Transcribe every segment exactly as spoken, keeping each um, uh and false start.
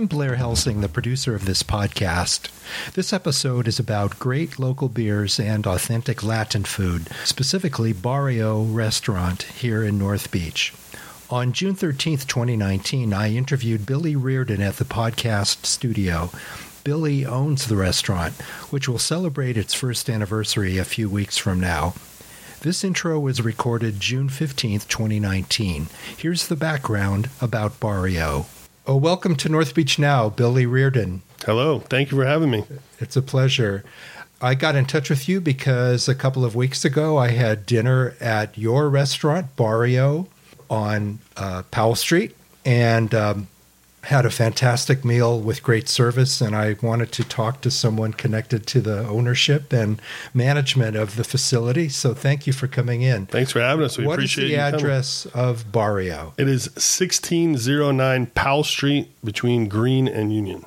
I'm Blair Helsing, the producer of this podcast. This episode is about great local beers and authentic Latin food, specifically Barrio Restaurant here in North Beach. On June thirteenth, twenty nineteen, I interviewed Billy Reardon at the podcast studio. Billy owns the restaurant, which will celebrate its first anniversary a few weeks from now. This intro was recorded June fifteenth, twenty nineteen. Here's the background about Barrio. Oh, welcome to North Beach Now, Billy Reardon. Hello. Thank you for having me. It's a pleasure. I got in touch with you because a couple of weeks ago I had dinner at your restaurant, Barrio, on uh, Powell Street, and um, had a fantastic meal with great service, and I wanted to talk to someone connected to the ownership and management of the facility, so thank you for coming in. Thanks for having us. We what appreciate you What is the address coming. Of Barrio? It is sixteen oh nine Powell Street between Green and Union.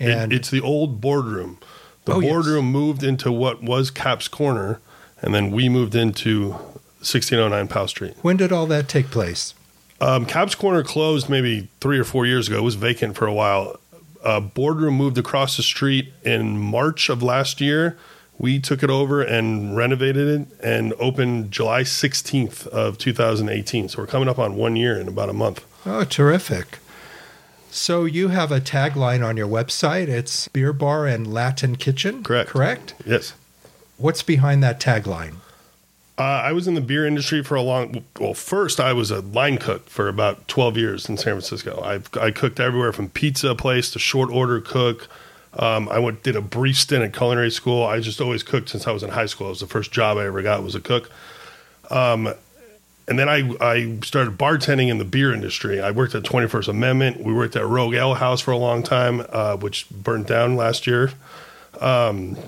And it, It's the old boardroom. The oh, boardroom yes. moved into what was Cap's Corner, and then we moved into sixteen oh nine Powell Street. When did all that take place? Um, Cap's Corner closed maybe three or four years ago. It was vacant for a while. Uh, boardroom moved across the street in March of last year. We took it over and renovated it and opened July sixteenth of two thousand eighteen. So we're coming up on one year in about a month. Oh, terrific. So you have a tagline on your website. It's Beer Bar and Latin Kitchen. Correct. Correct? Yes. What's behind that tagline? Uh, I was in the beer industry for a long... Well, first, I was a line cook for about twelve years in San Francisco. I've, I cooked everywhere from pizza place to short order cook. Um, I went did a brief stint at culinary school. I just always cooked since I was in high school. It was the first job I ever got was a cook. Um, and then I, I started bartending in the beer industry. I worked at twenty-first Amendment. We worked at Rogue Ale House for a long time, uh, which burned down last year. Um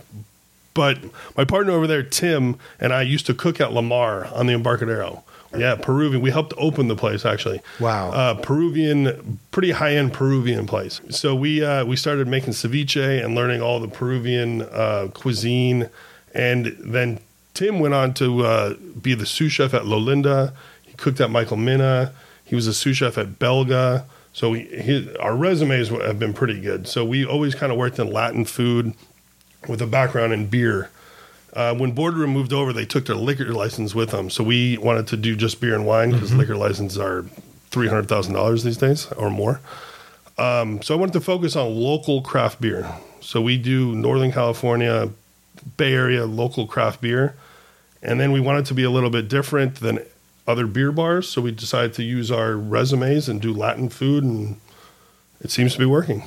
But my partner over there, Tim, and I used to cook at Lamar on the Embarcadero. Yeah, Peruvian. We helped open the place, actually. Wow. Uh, Peruvian, pretty high-end Peruvian place. So we uh, we started making ceviche and learning all the Peruvian uh, cuisine. And then Tim went on to uh, be the sous chef at Lolinda. He cooked at Michael Mina. He was a sous chef at Belga. So we, his, our resumes have been pretty good. So we always kind of worked in Latin food with a background in beer. Uh, when Boardroom moved over, they took their liquor license with them. So we wanted to do just beer and wine because mm-hmm. liquor licenses are three hundred thousand dollars these days or more. Um, so I wanted to focus on local craft beer. So we do Northern California, Bay Area, local craft beer. And then we wanted to be a little bit different than other beer bars. So we decided to use our resumes and do Latin food. And it seems to be working.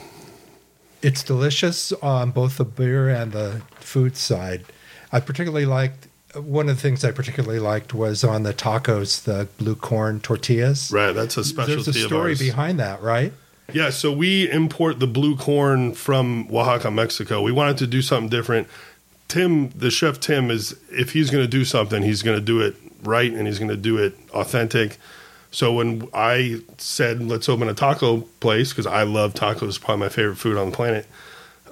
It's delicious on both the beer and the food side. I particularly liked, one of the things I particularly liked was on the tacos, the blue corn tortillas. Right, that's a specialty. There's a story behind that, right? Yeah, so we import the blue corn from Oaxaca, Mexico. We wanted to do something different. Tim, the chef Tim, is if he's going to do something, he's going to do it right and he's going to do it authentic. So when I said, let's open a taco place, because I love tacos, probably my favorite food on the planet,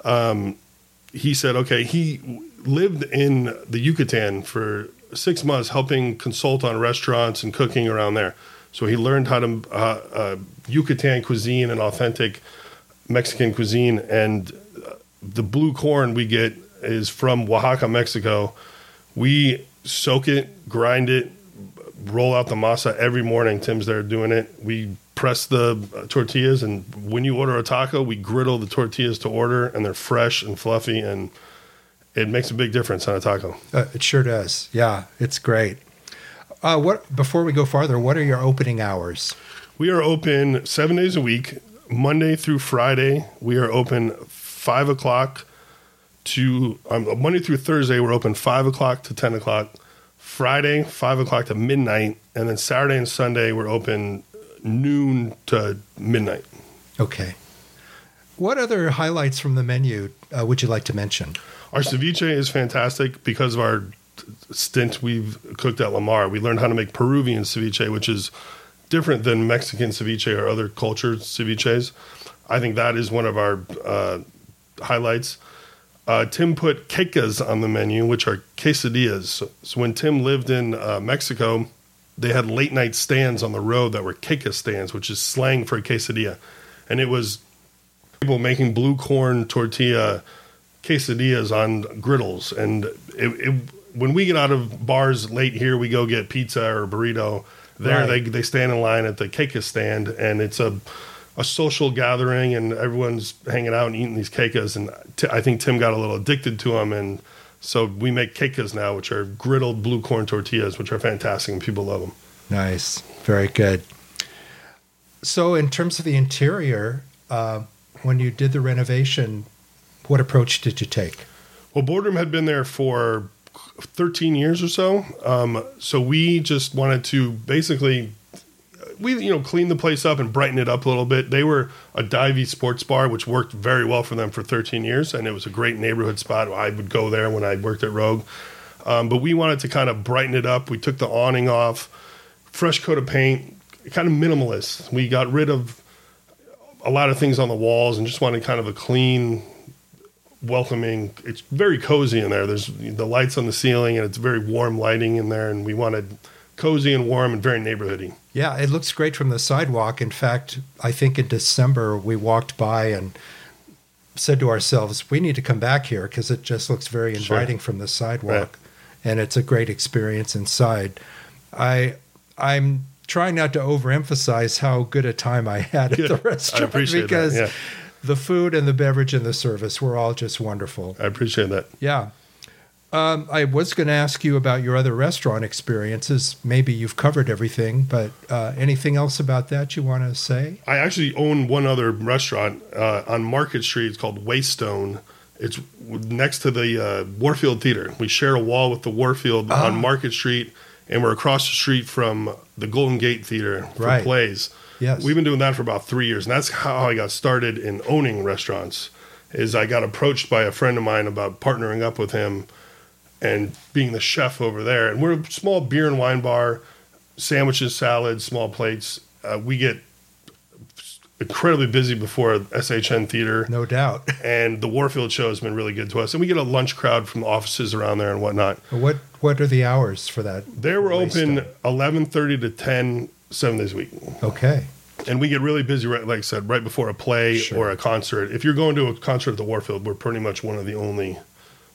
um, he said, okay, he lived in the Yucatan for six months helping consult on restaurants and cooking around there. So he learned how to uh, uh, Yucatan cuisine and authentic Mexican cuisine. And the blue corn we get is from Oaxaca, Mexico. We soak it, grind it, roll out the masa every morning. Tim's there doing it. We press the tortillas, and when you order a taco, we griddle the tortillas to order, and they're fresh and fluffy, and it makes a big difference on a taco. Uh, it sure does. Yeah, it's great. Uh, what before we go farther, what are your opening hours? We are open seven days a week, Monday through Friday. We are open five o'clock to um, Monday through Thursday. We're open five o'clock to ten o'clock. Friday, five o'clock to midnight, and then Saturday and Sunday, we're open noon to midnight. Okay. What other highlights from the menu uh, would you like to mention? Our ceviche is fantastic. Because of our stint we've cooked at Lamar, we learned how to make Peruvian ceviche, which is different than Mexican ceviche or other culture ceviches. I think that is one of our uh, highlights. Uh, Tim put quecas on the menu, which are quesadillas. So, so when Tim lived in uh, Mexico, they had late night stands on the road that were queca stands, which is slang for quesadilla. And it was people making blue corn tortilla quesadillas on griddles. And it, it, when we get out of bars late here, we go get pizza or burrito. There, right. they they stand in line at the queca stand, and it's a a social gathering, and everyone's hanging out and eating these quecas. And t- I think Tim got a little addicted to them, and so we make quecas now, which are griddled blue corn tortillas, which are fantastic, and people love them. Nice. Very good. So in terms of the interior, uh, when you did the renovation, what approach did you take? Well, Boardroom had been there for thirteen years or so. Um, so we just wanted to basically, we you know, clean the place up and brighten it up a little bit. They were a divey sports bar, which worked very well for them for thirteen years, and it was a great neighborhood spot. I would go there when I worked at Rogue. Um, but we wanted to kind of brighten it up. We took the awning off, fresh coat of paint, kind of minimalist. We got rid of a lot of things on the walls and just wanted kind of a clean, welcoming. It's very cozy in there. There's the lights on the ceiling, and it's very warm lighting in there, and we wanted cozy and warm and very neighborhoody. Yeah, it looks great from the sidewalk. In fact, I think in December we walked by and said to ourselves, we need to come back here because it just looks very inviting sure. from the sidewalk. Right. And it's a great experience inside. I I'm trying not to overemphasize how good a time I had good. at the restaurant because that, yeah. the food and the beverage and the service were all just wonderful. I appreciate that. Yeah. Um, I was going to ask you about your other restaurant experiences. Maybe you've covered everything, but uh, anything else about that you want to say? I actually own one other restaurant uh, on Market Street. It's called Waystone. It's next to the uh, Warfield Theater. We share a wall with the Warfield ah. on Market Street, and we're across the street from the Golden Gate Theater for right. plays. Yes. We've been doing that for about three years, and that's how I got started in owning restaurants. Is I got approached by a friend of mine about partnering up with him and being the chef over there. And we're a small beer and wine bar, sandwiches, salads, small plates. Uh, we get incredibly busy before S H N Theater. No doubt. And the Warfield show has been really good to us. And we get a lunch crowd from offices around there and whatnot. What What are the hours for that? They were open eleven thirty to ten, seven days a week. Okay. And we get really busy, right, like I said, right before a play sure. or a concert. If you're going to a concert at the Warfield, we're pretty much one of the only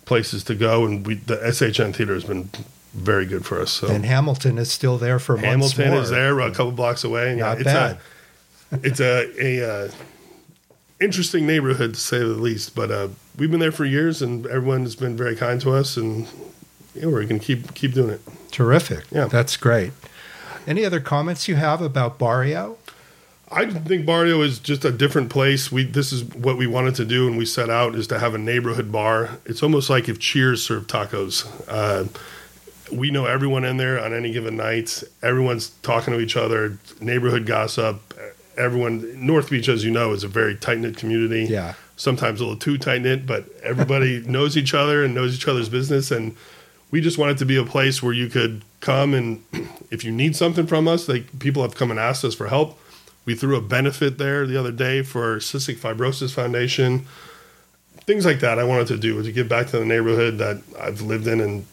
places to go, and we, the S H N Theater has been very good for us. So. And Hamilton is still there for months Hamilton more. Is there a couple blocks away. And Not yeah, bad. It's a it's a, a uh, interesting neighborhood, to say the least, but uh, we've been there for years, and everyone has been very kind to us, and yeah, we're going to keep, keep doing it. Terrific. Yeah. That's great. Any other comments you have about Barrio? I think Barrio is just a different place. We This is what we wanted to do, and we set out, is to have a neighborhood bar. It's almost like if Cheers served tacos. Uh, we know everyone in there on any given night. Everyone's talking to each other, neighborhood gossip. Everyone, North Beach, as you know, is a very tight-knit community. Yeah. Sometimes a little too tight-knit, but everybody knows each other and knows each other's business. And we just want it to be a place where you could come, and if you need something from us, like people have come and asked us for help. We threw a benefit there the other day for Cystic Fibrosis Foundation. Things like that I wanted to do, was to give back to the neighborhood that I've lived in and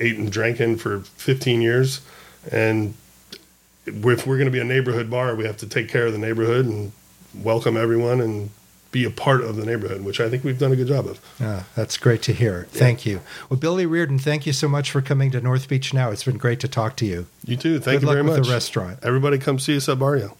ate and drank in for fifteen years. And if we're going to be a neighborhood bar, we have to take care of the neighborhood and welcome everyone and be a part of the neighborhood, which I think we've done a good job of. Ah, that's great to hear. Yeah. Thank you. Well, Billy Reardon, thank you so much for coming to North Beach Now. It's been great to talk to you. You too. Thank you very much. Good luck with the restaurant. Everybody come see us at Barrio.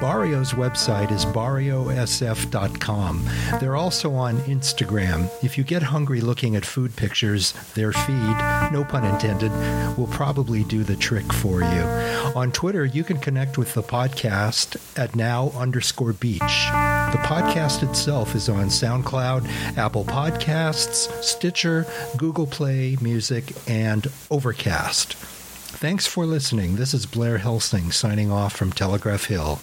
Barrio's website is barrio s f dot com. They're also on Instagram. If you get hungry looking at food pictures, their feed, no pun intended, will probably do the trick for you. On Twitter, you can connect with the podcast at now underscore beach. The podcast itself is on SoundCloud, Apple Podcasts, Stitcher, Google Play Music, and Overcast. Thanks for listening. This is Blair Helsing signing off from Telegraph Hill.